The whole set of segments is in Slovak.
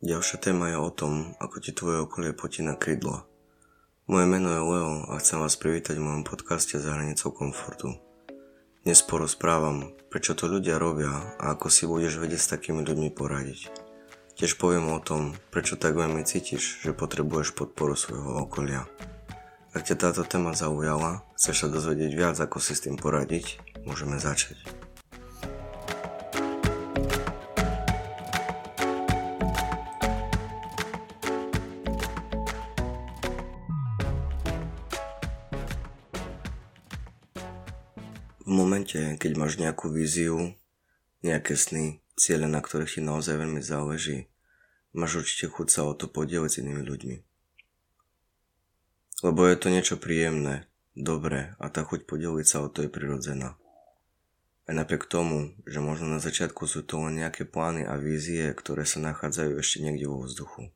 Ďalšia téma je o tom, ako ti tvoje okolie potí na krídlo. Moje meno je Leo a chcem vás privítať v mojom podcaste Za hranicou komfortu. Dnes porozprávam, prečo to ľudia robia a ako si budeš vedieť s takými ľuďmi poradiť. Tiež poviem o tom, prečo tak veľmi cítiš, že potrebuješ podporu svojho okolia. Ak ťa táto téma zaujala, chceš sa dozvedieť viac, ako si s tým poradiť, môžeme začať. V momente, keď máš nejakú víziu, nejaké sny, ciele, na ktorých ti naozaj veľmi záleží, máš určite chuť sa o to podieľať s inými ľuďmi. Lebo je to niečo príjemné, dobré a tá chuť podeliť sa o to je prirodzená. A napriek tomu, že možno na začiatku sú to len nejaké plány a vízie, ktoré sa nachádzajú ešte niekde vo vzduchu.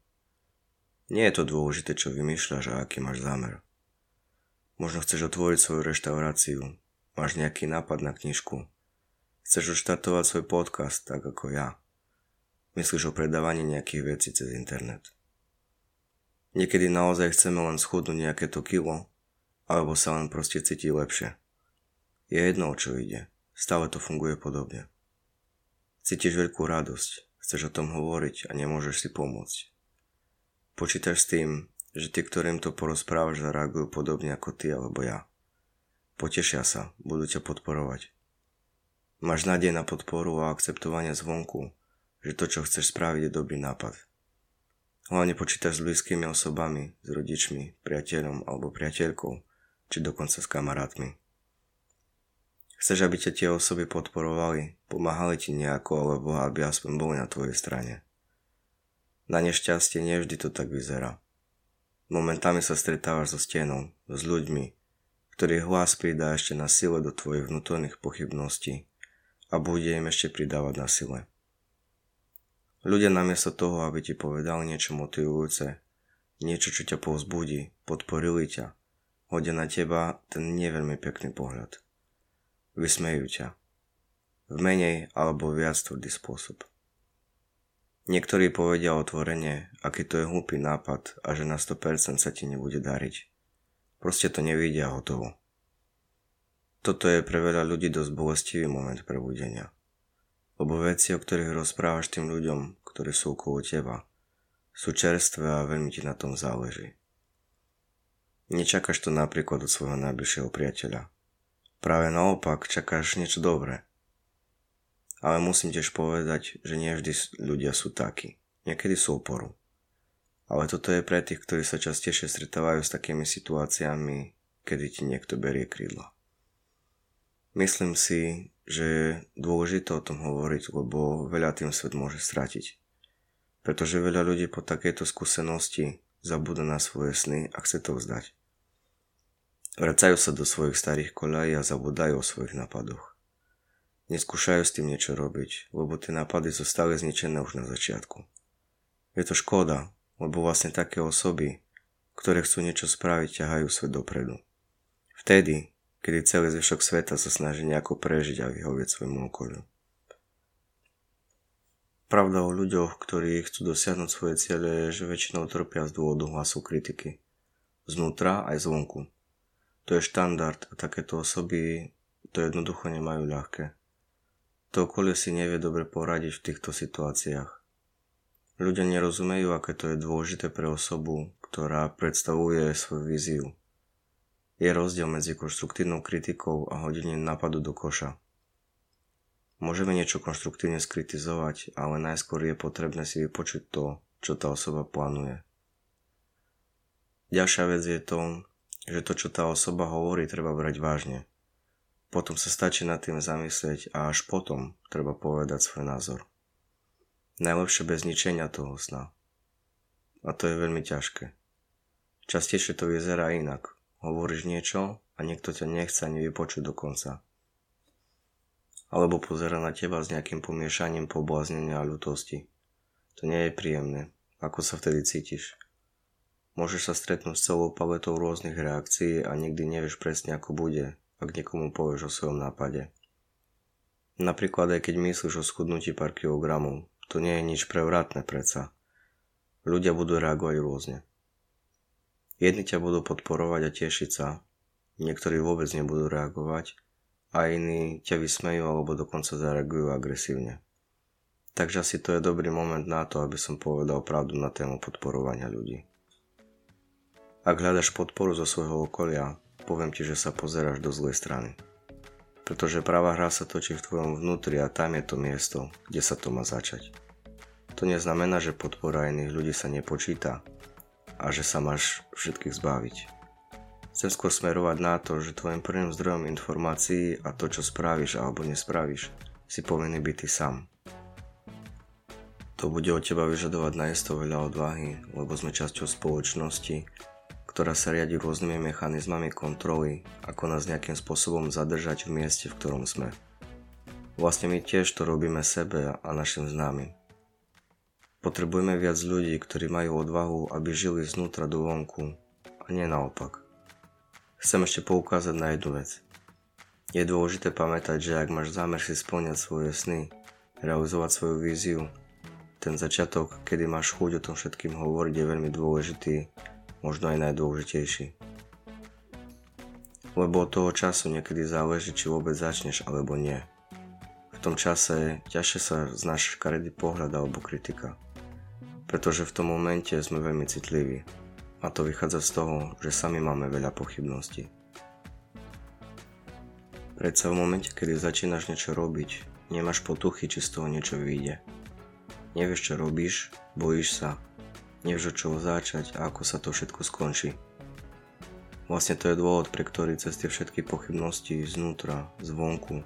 Nie je to dôležité, čo vymýšľaš a aký máš zámer. Možno chceš otvoriť svoju reštauráciu, máš nejaký nápad na knižku. Chceš odštartovať svoj podcast, tak ako ja. Myslíš o predávaní nejakých vecí cez internet. Niekedy naozaj chceme len schudnúť nejaké to kilo, alebo sa len proste cíti lepšie. Je jedno, o čo ide. Stále to funguje podobne. Cítiš veľkú radosť, chceš o tom hovoriť a nemôžeš si pomôcť. Počítaš s tým, že tí, ktorým to porozprávaš, zareagujú podobne ako ty alebo ja. Potešia sa, budú ťa podporovať. Máš nádej na podporu a akceptovanie zvonku, že to, čo chceš spraviť, je dobrý nápad. Hlavne počítaš s blízkymi osobami, s rodičmi, priateľom alebo priateľkou, či dokonca s kamarátmi. Chceš, aby ťa tie osoby podporovali, pomáhali ti nejako, alebo aby aspoň boli na tvojej strane. Na nešťastie nie vždy to tak vyzerá. Momentami sa stretávaš so stenou, s ľuďmi, ktorý hlas pridá ešte na sile do tvojich vnútorných pochybností a bude im ešte pridávať na sile. Ľudia namiesto toho, aby ti povedali niečo motivujúce, niečo, čo ťa povzbudí, podporili ťa, hodia na teba ten nie veľmi pekný pohľad. Vysmejú ťa. V menej alebo viac tvrdý spôsob. Niektorí povedia otvorene, aký to je hlúpy nápad a že na 100% sa ti nebude dariť. Proste to nevidia hotovo. Toto je pre veľa ľudí dosť bolestivý moment prebudenia. Lebo veci, o ktorých rozprávaš tým ľuďom, ktorí sú okolo teba, sú čerstvé a veľmi ti na tom záleží. Nečakáš to napríklad od svojho najbližšieho priateľa. Práve naopak, čakáš niečo dobré. Ale musím tiež povedať, že nie vždy ľudia sú takí. Niekedy sú oporu. Ale toto je pre tých, ktorí sa častejšie stretávajú s takými situáciami, kedy ti niekto berie krídla. Myslím si, že je dôležité o tom hovoriť, lebo veľa tým svet môže stratiť. Pretože veľa ľudí po takejto skúsenosti zabúda na svoje sny a chce to vzdať. Vracajú sa do svojich starých koľají a zabúdajú o svojich nápadoch. Neskúšajú s tým niečo robiť, lebo tie nápady sú stále zničené už na začiatku. Je to škoda, lebo vlastne také osoby, ktoré chcú niečo spraviť, ťahajú svet dopredu. Vtedy, kedy celý zvyšok sveta sa snaží nejako prežiť a vyhovieť svojmu okoliu. Pravda o ľuďoch, ktorí chcú dosiahnuť svoje ciele, je, že väčšinou trpia z dôvodu hlasu kritiky. Znútra aj zvonku. To je štandard a takéto osoby to jednoducho nemajú ľahké. To okolie si nevie dobre poradiť v týchto situáciách. Ľudia nerozumejú, aké to je dôležité pre osobu, ktorá predstavuje svoju víziu. Je rozdiel medzi konštruktívnou kritikou a hodením nápadu do koša. Môžeme niečo konštruktívne skritizovať, ale najskôr je potrebné si vypočuť to, čo tá osoba plánuje. Ďalšia vec je to, že to, čo tá osoba hovorí, treba brať vážne. Potom sa stačí nad tým zamyslieť a až potom treba povedať svoj názor. Najlepšie bez ničenia toho sna. A to je veľmi ťažké. Častejšie to vyzerá inak. Hovoríš niečo a niekto ťa nechce ani vypočuť do konca. Alebo pozerá na teba s nejakým pomiešaním pobláznenia a ľutosti. To nie je príjemné. Ako sa vtedy cítiš? Môžeš sa stretnúť s celou paletou rôznych reakcií a nikdy nevieš presne ako bude, ak niekomu povieš o svojom nápade. Napríklad aj keď myslíš o schudnutí pár kilogramov. To nie je nič prevratné preca, Ľudia budú reagovať rôzne. Jedni ťa budú podporovať a tešiť sa, niektorí vôbec nebudú reagovať a iní ťa vysmejú alebo dokonca zareagujú agresívne. Takže asi to je dobrý moment na to, aby som povedal pravdu na tému podporovania ľudí. Ak hľadaš podporu zo svojho okolia, poviem ti, že sa pozeráš do zlej strany. Pretože pravá hra sa točí v tvojom vnútri a tam je to miesto, kde sa to má začať. To neznamená, že podpora iných ľudí sa nepočíta a že sa máš všetkých zbaviť. Chcem skôr smerovať na to, že tvojim prvým zdrojom informácií a to, čo spravíš alebo nespravíš, si povinný byť ty sám. To bude od teba vyžadovať najisto veľa odvahy, lebo sme časťou spoločnosti, ktorá sa riadi rôznymi mechanizmami kontroly, ako nás nejakým spôsobom zadržať v mieste, v ktorom sme. Vlastne my tiež to robíme sebe a našim známym. Potrebujeme viac ľudí, ktorí majú odvahu, aby žili znútra do vonku, a nie naopak. Chcem ešte poukázať na jednu vec. Je dôležité pamätať, že ak máš zámer si splňať svoje sny, realizovať svoju víziu, ten začiatok, kedy máš chuť o tom všetkým hovoriť, je veľmi dôležitý, možno aj najdôležitejší. Lebo od toho času niekedy záleží, či vôbec začneš alebo nie. V tom čase ťažšie sa znáša škaredý pohľad alebo kritika, pretože v tom momente sme veľmi citliví a to vychádza z toho, že sami máme veľa pochybností. Predsa v momente, kedy začínaš niečo robiť, nemáš potuchy, či z toho niečo vyjde. Nevieš, čo robíš, bojíš sa, nevieš, od čoho začať a ako sa to všetko skončí. Vlastne to je dôvod, pre ktorý cez tie všetky pochybnosti znútra, zvonku,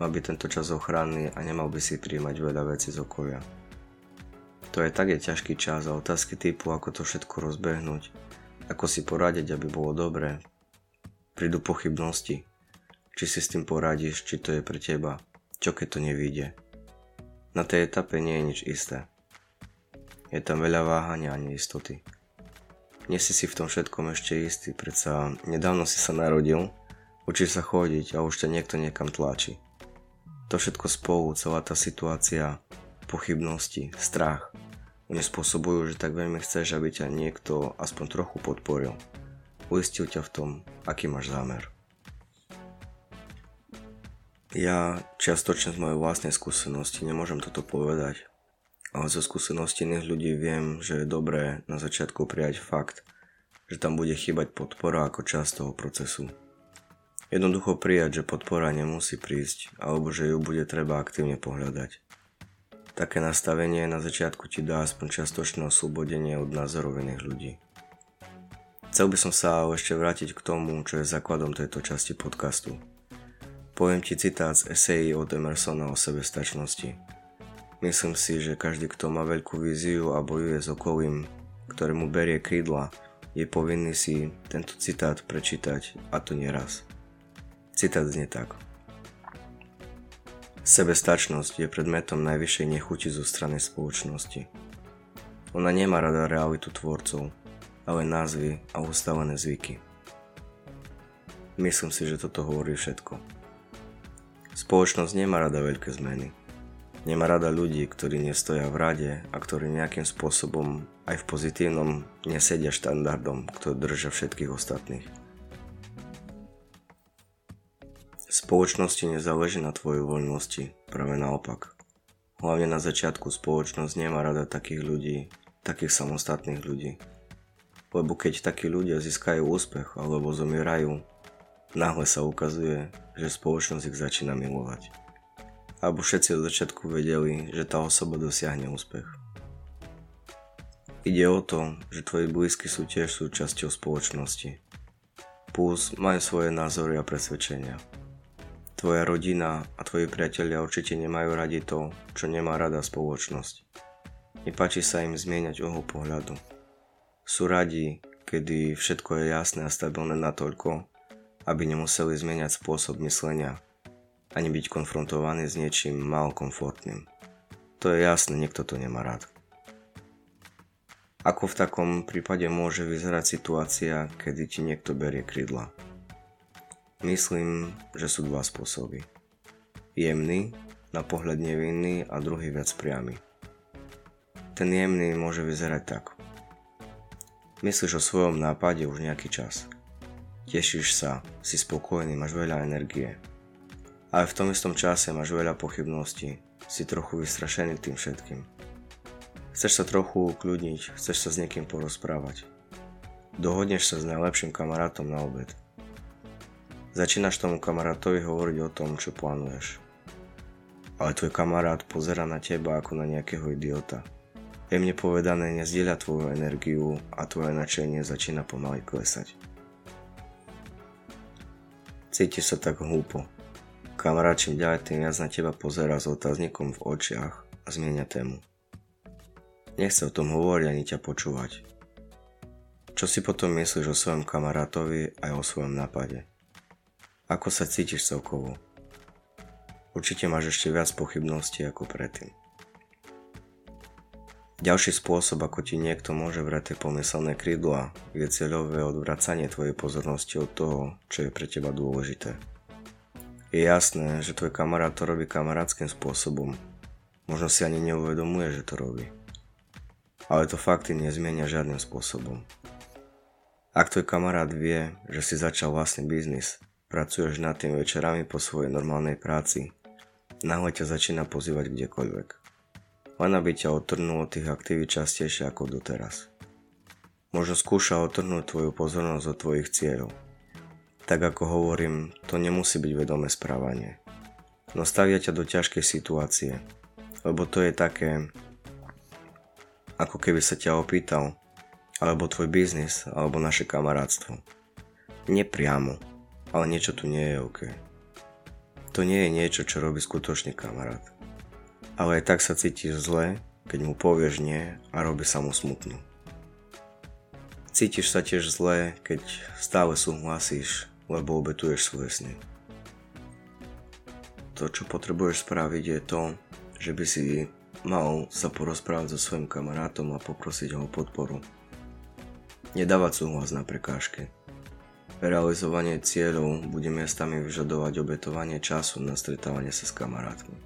mal by tento čas ochranný a nemal by si prijímať veľa vecí z okolia. To je tak je ťažký čas a otázky typu, ako to všetko rozbehnúť, ako si poradiť, aby bolo dobré. Prídu pochybnosti, či si s tým poradíš, či to je pre teba, čo keď to nevyjde. Na tej etape nie je nič isté. Je tam veľa váhania a neistoty. Nie si si v tom všetkom ešte istý, predsa nedávno si sa narodil, učíš sa chodiť a už ťa niekto niekam tlačí. To všetko spolu, celá tá situácia, pochybnosti, strach, oni spôsobujú, že tak veľmi chceš, aby ťa niekto aspoň trochu podporil. Uistil ťa v tom, aký máš zámer. Ja čiastočne z mojej vlastnej skúsenosti nemôžem toto povedať, ale zo skúsenosti iných ľudí viem, že je dobré na začiatku prijať fakt, že tam bude chýbať podpora ako časť toho procesu. Jednoducho prijať, že podpora nemusí prísť, alebo že ju bude treba aktívne pohľadať. Také nastavenie na začiatku ti dá aspoň čiastočné oslobodenie od názorov iných ľudí. Chcel by som sa ale ešte vrátiť k tomu, čo je základom tejto časti podcastu. Poviem ti citát z esejí od Emersona o sebestačnosti. Myslím si, že každý, kto má veľkú víziu a bojuje s okolím, ktorému berie krídla, je povinný si tento citát prečítať, a to nieraz. Citát znie tak. Sebestačnosť je predmetom najvyššej nechuti zo strany spoločnosti. Ona nemá rada realitu tvorcov, ale názvy a ustálené zvyky. Myslím si, že toto hovorí všetko. Spoločnosť nemá rada veľké zmeny. Nemá rada ľudí, ktorí nestoja v rade a ktorí nejakým spôsobom, aj v pozitívnom, nesedia štandardom, ktorý držia všetkých ostatných. Spoločnosti nezáleží na tvojej voľnosti, práve naopak. Hlavne na začiatku spoločnosť nemá rada takých ľudí, takých samostatných ľudí. Lebo keď takí ľudia získajú úspech alebo zomierajú, náhle sa ukazuje, že spoločnosť ich začína milovať. Alebo všetci od začiatku vedeli, že tá osoba dosiahne úspech. Ide o to, že tvoji blízky sú tiež súčasťou spoločnosti. Plus majú svoje názory a presvedčenia. Tvoja rodina a tvoji priatelia určite nemajú radi to, čo nemá rada spoločnosť. Nepáči sa im zmieňať uhol pohľadu. Sú radi, kedy všetko je jasné a stabilné natoľko, aby nemuseli zmieňať spôsob myslenia ani byť konfrontovaný s niečím málo komfortným. To je jasné, niekto to nemá rád. Ako v takom prípade môže vyzerať situácia, kedy ti niekto berie krídla? Myslím, že sú dva spôsoby. Jemný, na pohľad nevinný a druhý viac priamy. Ten jemný môže vyzerať tak. Myslíš o svojom nápade už nejaký čas. Tešíš sa, si spokojný, máš veľa energie. Ale v tom istom čase máš veľa pochybností, si trochu vystrašený tým všetkým. Chceš sa trochu ukľudniť, chceš sa s niekým porozprávať. Dohodneš sa s najlepším kamarátom na obed. Začínaš tomu kamarátovi hovoriť o tom, čo plánuješ. Ale tvoj kamarát pozerá na teba ako na nejakého idiota. Jemne povedané, nezdieľa tvoju energiu a tvoje nadšenie začína pomaly klesať. Cítiš sa tak hlúpo. Kamarát čím ďalej, tým viac na teba pozerá s otáznikom v očiach a zmienia tému. Nechce o tom hovoriť ani ťa počúvať. Čo si potom myslíš o svojom kamarátovi aj o svojom nápade? Ako sa cítiš celkovo? Určite máš ešte viac pochybností ako predtým. Ďalší spôsob, ako ti niekto môže vrať tie pomyselné krídla, je cieľové odvracanie tvojej pozornosti od toho, čo je pre teba dôležité. Je jasné, že tvoj kamarát to robí kamarátskym spôsobom. Možno si ani neuvedomuje, že to robí. Ale to fakty nezmienia žiadnym spôsobom. Ak tvoj kamarát vie, že si začal vlastný biznis, pracuješ nad tým večerami po svojej normálnej práci, náhle ťa začína pozývať kdekoľvek. Len aby ťa odtrhnul od tých aktivít častejšie ako doteraz. Možno skúša odtrhnúť tvoju pozornosť od tvojich cieľov. Tak ako hovorím, to nemusí byť vedomé správanie. No stavia ťa do ťažkej situácie, lebo to je také, ako keby sa ťa opýtal, alebo tvoj biznis, alebo naše kamarátstvo. Nepriamo, ale niečo tu nie je OK. To nie je niečo, čo robí skutočný kamarát. Ale aj tak sa cítiš zle, keď mu povieš nie a robí sa mu smutno. Cítiš sa tiež zle, keď stále súhlasíš, lebo obetuješ svoje sny. To, čo potrebuješ spraviť, je to, že by si mal sa porozprávať so svojim kamarátom a poprosiť ho o podporu. Nedávať súhlas na prekážky. Realizovanie cieľov bude miestami vyžadovať obetovanie času na stretávanie sa s kamarátmi.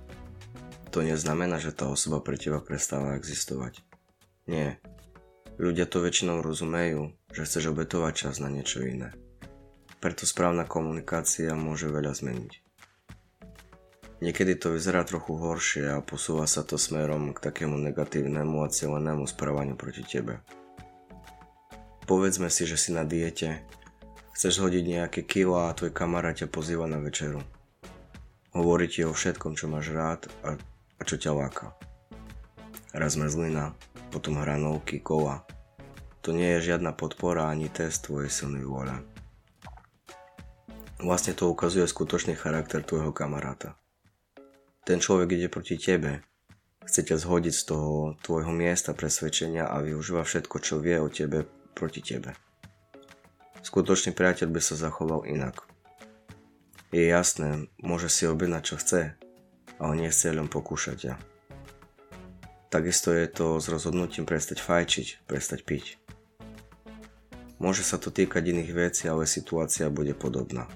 To neznamená, že tá osoba pre teba prestáva existovať. Nie. Ľudia to väčšinou rozumejú, že chceš obetovať čas na niečo iné. Preto správna komunikácia môže veľa zmeniť. Niekedy to vyzerá trochu horšie a posúva sa to smerom k takému negatívnemu a cielenému správaniu proti tebe. Povedzme si, že si na diete, chceš hodiť nejaké kila a tvoj kamarát ťa pozýva na večeru. Hovorí ti o všetkom, čo máš rád a čo ťa láka. Raz zmrzlina, potom hranolky, kola. To nie je žiadna podpora ani test tvojej silnej vôle. Vlastne to ukazuje skutočný charakter tvojho kamaráta. Ten človek ide proti tebe. Chce ťa zhodiť z toho tvojho miesta presvedčenia a využíva všetko, čo vie o tebe proti tebe. Skutočný priateľ by sa zachoval inak. Je jasné, môže si objednať, čo chce, ale nie s cieľom pokúšať ťa. Takisto je to s rozhodnutím prestať fajčiť, prestať piť. Môže sa to týkať iných vecí, ale situácia bude podobná.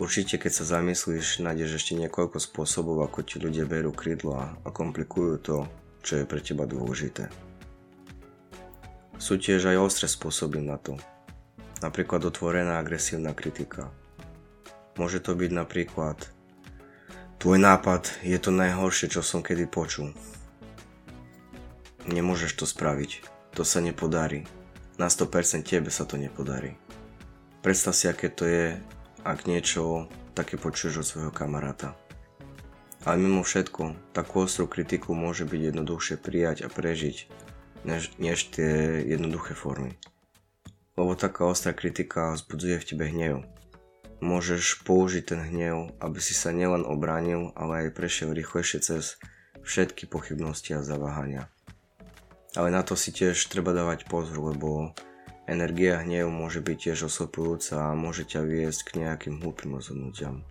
Určite, keď sa zamyslíš, nájdeš ešte niekoľko spôsobov, ako ti ľudia berú krídla a komplikujú to, čo je pre teba dôležité. Sú tiež aj ostré spôsoby na to. Napríklad otvorená agresívna kritika. Môže to byť napríklad: tvoj nápad je to najhoršie, čo som kedy počul. Nemôžeš to spraviť. To sa nepodarí. Na 100% tebe sa to nepodarí. Predstav si, aké to je, ak niečo také počuješ od svojho kamaráta. Ale mimo všetko, takú ostrú kritiku môže byť jednoduchšie prijať a prežiť, než tie jednoduché formy. Lebo taká ostrá kritika vzbudzuje v tebe hnev. Môžeš použiť ten hnev, aby si sa nielen obránil, ale aj prešiel rýchlejšie cez všetky pochybnosti a zaváhania. Ale na to si tiež treba dávať pozor, lebo energia hnevu môže byť tiež oslepujúca a môže ťa viesť k nejakým hlúpym rozhodnutiam.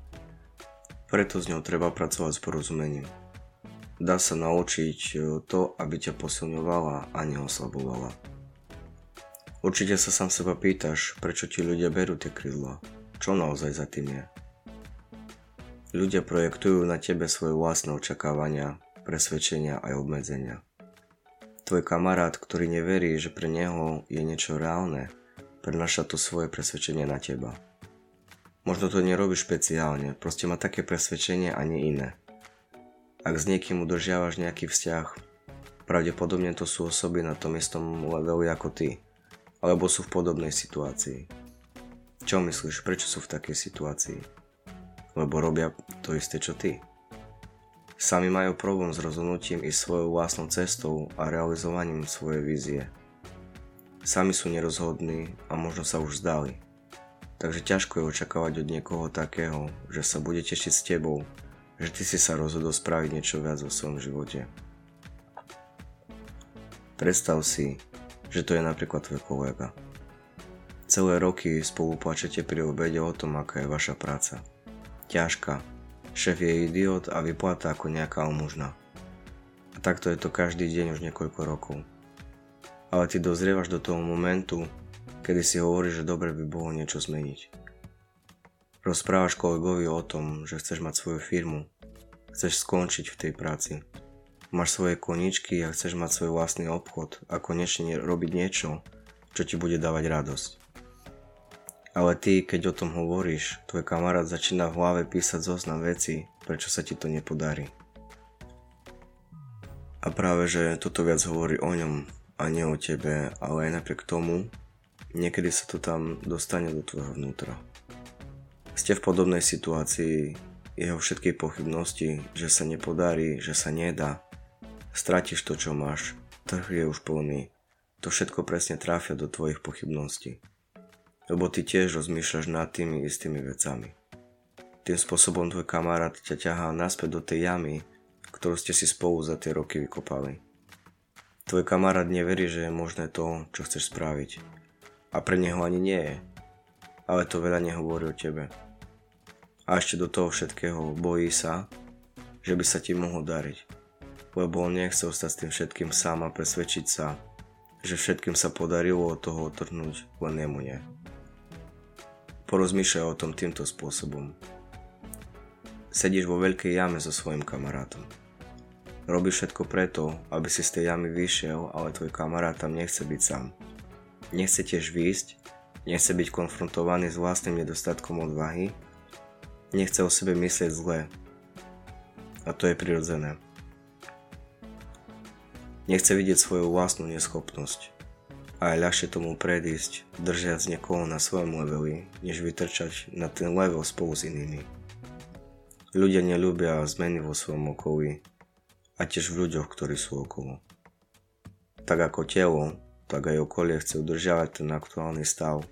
Preto s ňou treba pracovať s porozumením. Dá sa naučiť to, aby ťa posilňovala a neoslabovala. Určite sa sám seba pýtaš, prečo ti ľudia berú tie krídla. Čo naozaj za tým je? Ľudia projektujú na tebe svoje vlastné očakávania, presvedčenia aj obmedzenia. tvoj kamarát, ktorý neverí, že pre neho je niečo reálne, prenáša to svoje presvedčenie na teba. Možno to nerobíš špeciálne, proste má také presvedčenie a nie iné. Ak s niekým udržiavaš nejaký vzťah, pravdepodobne to sú osoby na tom istom leveli ako ty, alebo sú v podobnej situácii. Čo myslíš, prečo sú v takej situácii? Lebo robia to isté, čo ty. Sami majú problém s rozhodnutím i svojou vlastnou cestou a realizovaním svojej vízie. Sami sú nerozhodní a možno sa už vzdali. Takže ťažko je očakávať od niekoho takého, že sa bude tešiť s tebou, že ty si sa rozhodol spraviť niečo viac vo svojom živote. Predstav si, že to je napríklad tvoj kolega. Celé roky spolu plačete pri obede o tom, aká je vaša práca. Ťažká, šéf je idiot a vypláta ako nejaká almužna. A takto je to každý deň už niekoľko rokov. Ale ty dozrievaš do toho momentu, kedy si hovoríš, že dobre by bolo niečo zmeniť. Rozprávaš kolegovi o tom, že chceš mať svoju firmu, chceš skončiť v tej práci, máš svoje koníčky a chceš mať svoj vlastný obchod a konečne robiť niečo, čo ti bude dávať radosť. Ale ty, keď o tom hovoríš, tvoj kamarát začína v hlave písať zoznam vecí, prečo sa ti to nepodarí. A práve, že toto viac hovorí o ňom a nie o tebe, ale aj napriek tomu, niekedy sa to tam dostane do tvojho vnútra. Ste v podobnej situácii, jeho všetky pochybnosti, že sa nepodarí, že sa nedá, stratíš to, čo máš, trh je už plný, to všetko presne tráfia do tvojich pochybností. Lebo ty tiež rozmýšľaš nad tými istými vecami. Tým spôsobom tvoj kamarát ťa ťahá naspäť do tej jamy, ktorú ste si spolu za tie roky vykopali. Tvoj kamarát neverí, že je možné to, čo chceš spraviť. A pre neho ani nie je, ale to veľa nehovorí o tebe. A ešte do toho všetkého bojí sa, že by sa ti mohlo dariť, lebo on nechce ostať s tým všetkým sám a presvedčiť sa, že všetkým sa podarilo od toho otrhnúť, len jemu nie. Porozmýšľaj o tom týmto spôsobom. Sedíš vo veľkej jame so svojím kamarátom. Robíš všetko preto, aby si z tej jamy vyšiel, ale tvoj kamarát tam nechce byť sám. Nechce tiež výjsť, nechce byť konfrontovaný s vlastným nedostatkom odvahy, nechce o sebe myslieť zle. A to je prirodzené. Nechce vidieť svoju vlastnú neschopnosť. A je ľahšie tomu predísť, držiac niekoho na svojom leveli, než vytrčať na ten level spolu s inými. Ľudia neľúbia zmeny vo svojom okolí a tiež v ľuďoch, ktorí sú okolo. Tak ako telo, tak aj okolie chce udržiavať ten aktuálny stav,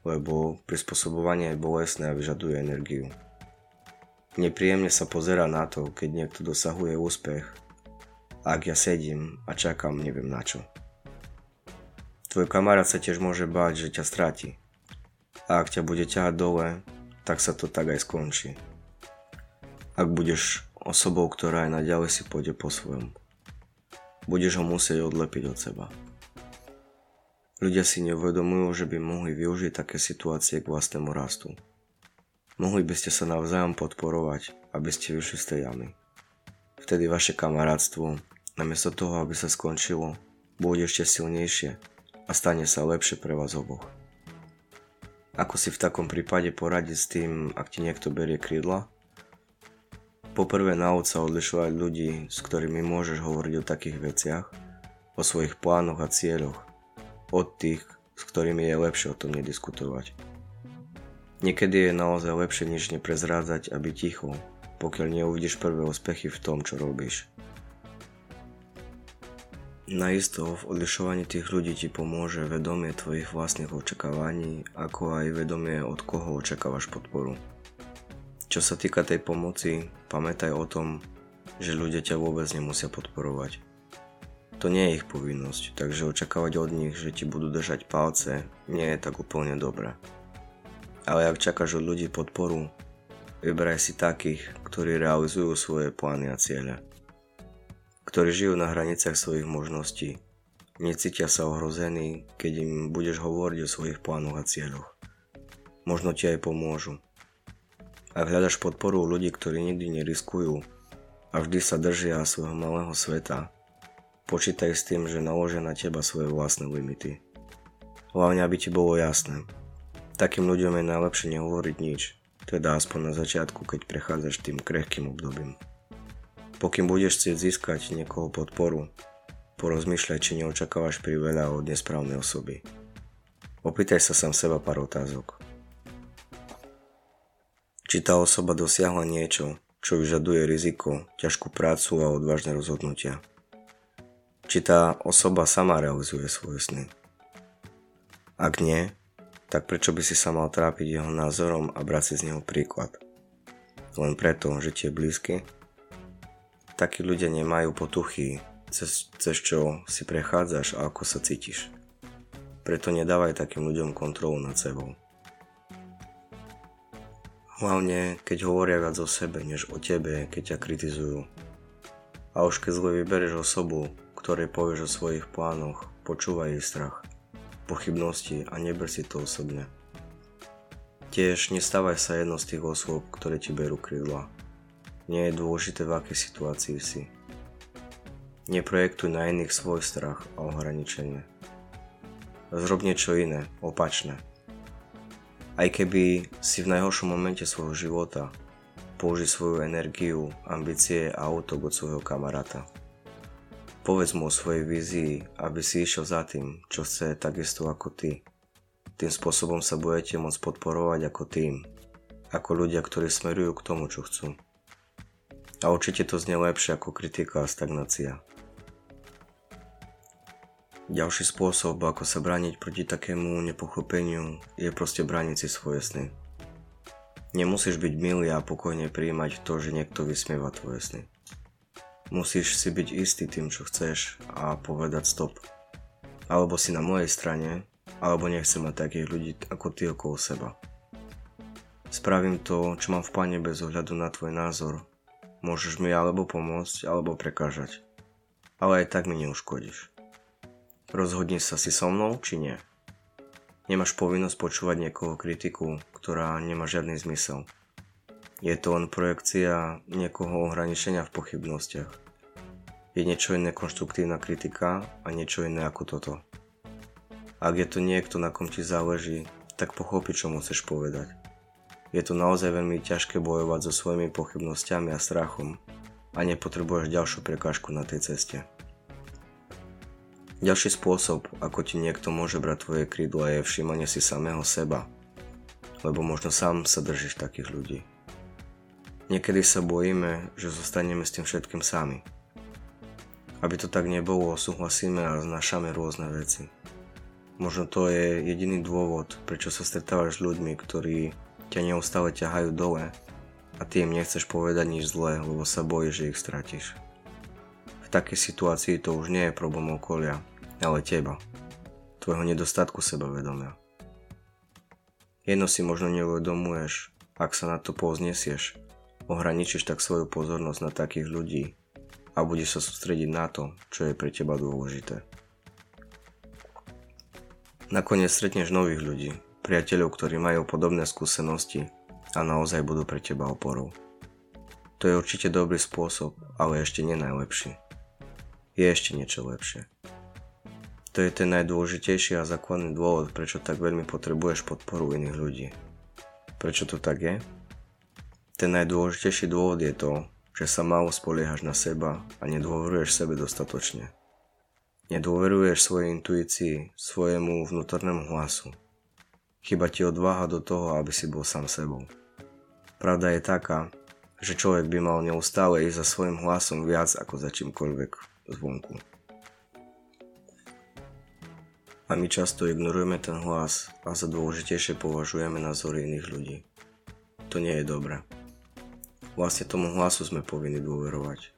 lebo prispôsobovanie je bolestné a vyžaduje energiu. Nepríjemne sa pozerá na to, keď niekto dosahuje úspech, a ak ja sedím a čakám, neviem na čo. Tvoj kamarát sa tiež môže báť, že ťa stráti. A ak ťa bude ťahať dole, tak sa to tak aj skončí. Ak budeš osobou, ktorá aj naďalej si pôjde po svojom, budeš ho musieť odlepiť od seba. Ľudia si neuvedomujú, že by mohli využiť také situácie k vlastnému rastu. Mohli by ste sa navzájom podporovať, aby ste vyšli z tej jamy. Vtedy vaše kamarátstvo, namiesto toho, aby sa skončilo, bude ešte silnejšie a stane sa lepšie pre vás oboch. Ako si v takom prípade poradiť s tým, ak ti niekto berie krídla? Poprvé, nauč sa odlišovať ľudí, s ktorými môžeš hovoriť o takých veciach, o svojich plánoch a cieľoch, od tých, s ktorými je lepšie o tom nediskutovať. Niekedy je naozaj lepšie nič neprezrádzať a byť ticho, pokiaľ neuvidíš prvé úspechy v tom, čo robíš. Naisto v odlišovaní tých ľudí ti pomôže vedomie tvojich vlastných očakávaní, ako aj vedomie, od koho očakávaš podporu. Čo sa týka tej pomoci, pamätaj o tom, že ľudia ťa vôbec nemusia podporovať. To nie je ich povinnosť, takže očakávať od nich, že ti budú držať palce, nie je tak úplne dobré. Ale ak čakáš od ľudí podporu, vyberaj si takých, ktorí realizujú svoje plány a ciele. Ktorí žijú na hraniciach svojich možností, necítia sa ohrození, keď im budeš hovoriť o svojich plánoch a cieľoch. Možno ti aj pomôžu. Ak hľadaš podporu ľudí, ktorí nikdy neriskujú a vždy sa držia svojho malého sveta, Počítaj s tým, že naložia na teba svoje vlastné limity. Hlavne, aby ti bolo jasné. Takým ľuďom je najlepšie nehovoriť nič, teda aspoň na začiatku, keď prechádzaš tým krehkým obdobím. Pokým budeš chcieť získať niekoho podporu, porozmýšľaj, či neočakávaš priveľa od nesprávnej osoby. Opýtaj sa sám seba pár otázok. Či tá osoba dosiahla niečo, čo vyžaduje riziko, ťažkú prácu a odvážne rozhodnutia. Či tá osoba sama realizuje svoje sny. Ak nie, tak prečo by si sa mal trápiť jeho názorom a brať si z neho príklad? Len preto, že ti je blízky? Takí ľudia nemajú potuchy, cez čo si prechádzaš a ako sa cítiš. Preto nedávaj takým ľuďom kontrolu nad sebou. Hlavne, keď hovoria viac o sebe, než o tebe, keď ťa kritizujú. A už keď zle vybereš osobu, ktorej povieš o svojich plánoch, počúvaj jej strach, pochybnosti a neber si to osobne. Tiež nestávaj sa jednou z tých osôb, ktoré ti berú krídla. Nie je dôležité, v akej situácii si. Neprojektuj na iných svoj strach a ohraničenie. Zrob niečo iné, opačné. Aj keby si v najhoršom momente svojho života, použij svoju energiu, ambície a útok od svojho kamaráta. Povedz mu o svojej vízii, aby si išiel za tým, čo chce takisto ako ty. Tým spôsobom sa budete môcť podporovať ako tým, ako ľudia, ktorí smerujú k tomu, čo chcú. A určite to znie lepšie ako kritika a stagnácia. Ďalší spôsob, ako sa brániť proti takému nepochopeniu, je proste brániť si svoje sny. Nemusíš byť milý a pokojne prijímať to, že niekto vysmieva tvoje sny. Musíš si byť istý tým, čo chceš a povedať stop. Alebo si na mojej strane, alebo nechcem mať takých ľudí ako ty okolo seba. Spravím to, čo mám v pláne bez ohľadu na tvoj názor. Môžeš mi alebo pomôcť, alebo prekážať. Ale aj tak mi neuškodíš. Rozhodni sa si so mnou, či nie. Nemáš povinnosť počúvať niekoho kritiku, ktorá nemá žiadny zmysel. Je to len projekcia niekoho ohraničenia v pochybnostiach. Je niečo iné konštruktívna kritika a niečo iné ako toto. Ak je to niekto, na kom ti záleží, tak pochopí, čo mu chceš povedať. Je to naozaj veľmi ťažké bojovať so svojimi pochybnostiami a strachom a nepotrebuješ ďalšiu prekážku na tej ceste. Ďalší spôsob, ako ti niekto môže brať tvoje krídla, je všímanie si samého seba, lebo možno sám sa držíš takých ľudí. Niekedy sa bojíme, že zostaneme s tým všetkým sami. Aby to tak nebolo, súhlasíme a znášame rôzne veci. Možno to je jediný dôvod, prečo sa stretávaš s ľuďmi, ktorí ťa neustále ťahajú dole a ty im nechceš povedať nič zlé, lebo sa bojíš, že ich stratíš. V takej situácii to už nie je problém okolia, ale teba, tvojho nedostatku sebavedomia. Jedno si možno neuvedomuješ, ak sa na to povznesieš, ohraničíš tak svoju pozornosť na takých ľudí a budeš sa sústrediť na to, čo je pre teba dôležité. Nakoniec stretneš nových ľudí, priateľov, ktorí majú podobné skúsenosti a naozaj budú pre teba oporou. To je určite dobrý spôsob, ale ešte nie najlepší. Je ešte niečo lepšie. To je ten najdôležitejší a základný dôvod, prečo tak veľmi potrebuješ podporu iných ľudí. Prečo to tak je? Ten najdôležitejší dôvod je to, že sa málo spoliehaš na seba a nedôveruješ sebe dostatočne. Nedôveruješ svojej intuícii, svojemu vnútornému hlasu. Chýba ti odvaha do toho, aby si bol sám sebou. Pravda je taká, že človek by mal neustále ísť za svojím hlasom viac ako za čímkoľvek zvonku. A my často ignorujeme ten hlas a za dôležitejšie považujeme názory iných ľudí. To nie je dobré. Vlastne tomu hlasu sme povinni dôverovať.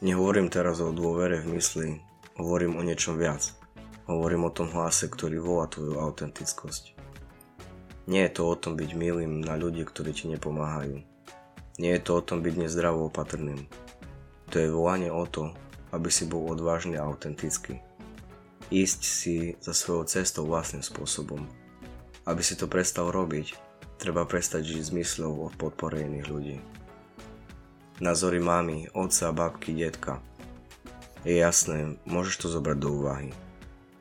Nehovorím teraz o dôvere v mysli, hovorím o niečom viac. Hovorím o tom hlase, ktorý volá tvoju autentickosť. Nie je to o tom byť milým na ľudí, ktorí ti nepomáhajú. Nie je to o tom byť nezdravo opatrným. To je volanie o to, aby si bol odvážny a autentický. Ísť si za svojou cestou vlastným spôsobom. Aby si to prestal robiť, treba prestať žiť s mysľou o podpore iných ľudí. Názory mami, otca, babky, detka. Je jasné, môžeš to zobrať do úvahy.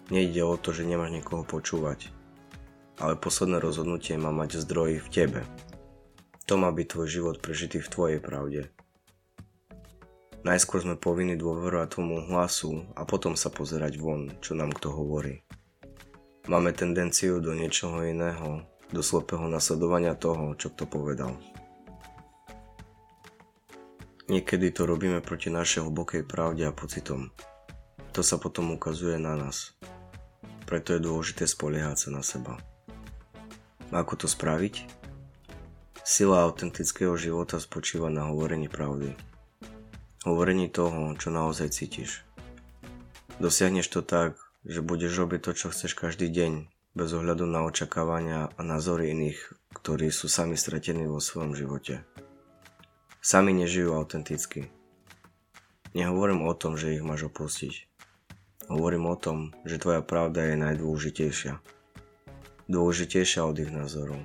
Nejde o to, že nemáš niekoho počúvať, ale posledné rozhodnutie má mať zdroj v tebe. To má byť tvoj život prežitý v tvojej pravde. Najskôr sme povinni dôverovať tomu hlasu a potom sa pozerať von, čo nám kto hovorí. Máme tendenciu do niečoho iného, do slepého nasledovania toho, čo kto povedal. Niekedy to robíme proti našej hlbokej pravde a pocitom. To sa potom ukazuje na nás. Preto je dôležité spoliehať sa na seba. Ako to spraviť? Sila autentického života spočíva na hovorení pravdy. Hovorení toho, čo naozaj cítiš. Dosiahneš to tak, že budeš robiť to, čo chceš každý deň, bez ohľadu na očakávania a názory iných, ktorí sú sami stratení vo svojom živote. Sami nežijú autenticky. Nehovorím o tom, že ich máš opustiť. Hovorím o tom, že tvoja pravda je najdôležitejšia. Dôležitejšia od ich názorov.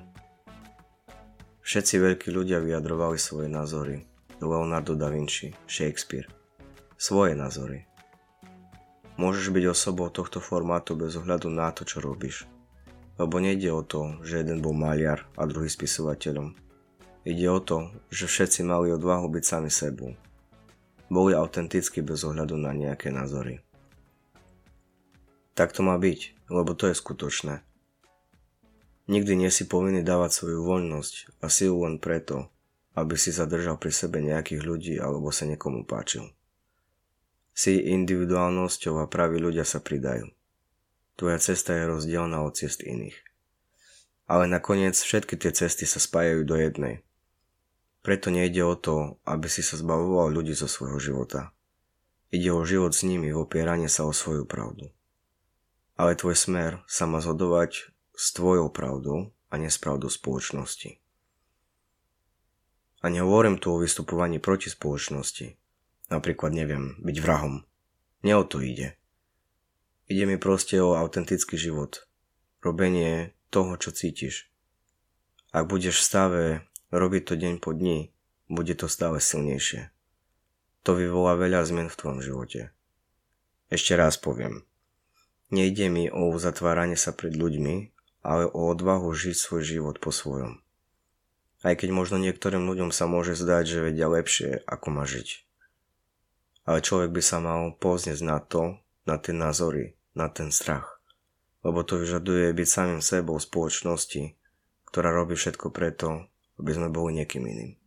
Všetci veľkí ľudia vyjadrovali svoje názory. Leonardo da Vinci, Shakespeare. Svoje názory. Môžeš byť osobou tohto formátu bez ohľadu na to, čo robíš. Lebo nejde o to, že jeden bol maliar a druhý spisovateľom. Ide o to, že všetci mali odvahu byť sami sebou. Boli autentickí bez ohľadu na nejaké názory. Tak to má byť, lebo to je skutočné. Nikdy nie si povinný dávať svoju voľnosť a silu len preto, aby si zadržal pri sebe nejakých ľudí alebo sa niekomu páčil. Si individuálnosťou a praví ľudia sa pridajú. Tvoja cesta je rozdielna od ciest iných. Ale nakoniec všetky tie cesty sa spájajú do jednej. Preto nejde o to, aby si sa zbavoval ľudí zo svojho života. Ide o život s nimi v opieranie sa o svoju pravdu. Ale tvoj smer sa má zhodovať s tvojou pravdou a nie s pravdou spoločnosti. A nehovorím tu o vystupovaní proti spoločnosti. Napríklad, neviem, byť vrahom. Nie o to ide. Ide mi proste o autentický život. Robenie toho, čo cítiš. Ak budeš v stave robiť to deň po dni, bude to stále silnejšie. To vyvolá veľa zmien v tvojom živote. Ešte raz poviem. Nejde mi o uzatváranie sa pred ľuďmi, ale o odvahu žiť svoj život po svojom. Aj keď možno niektorým ľuďom sa môže zdať, že vedia lepšie, ako má žiť. Ale človek by sa mal povznieť na to, na tie názory, na ten strach. Lebo to vyžaduje byť samým sebou v spoločnosti, ktorá robí všetko preto, aby sme boli niekým iným.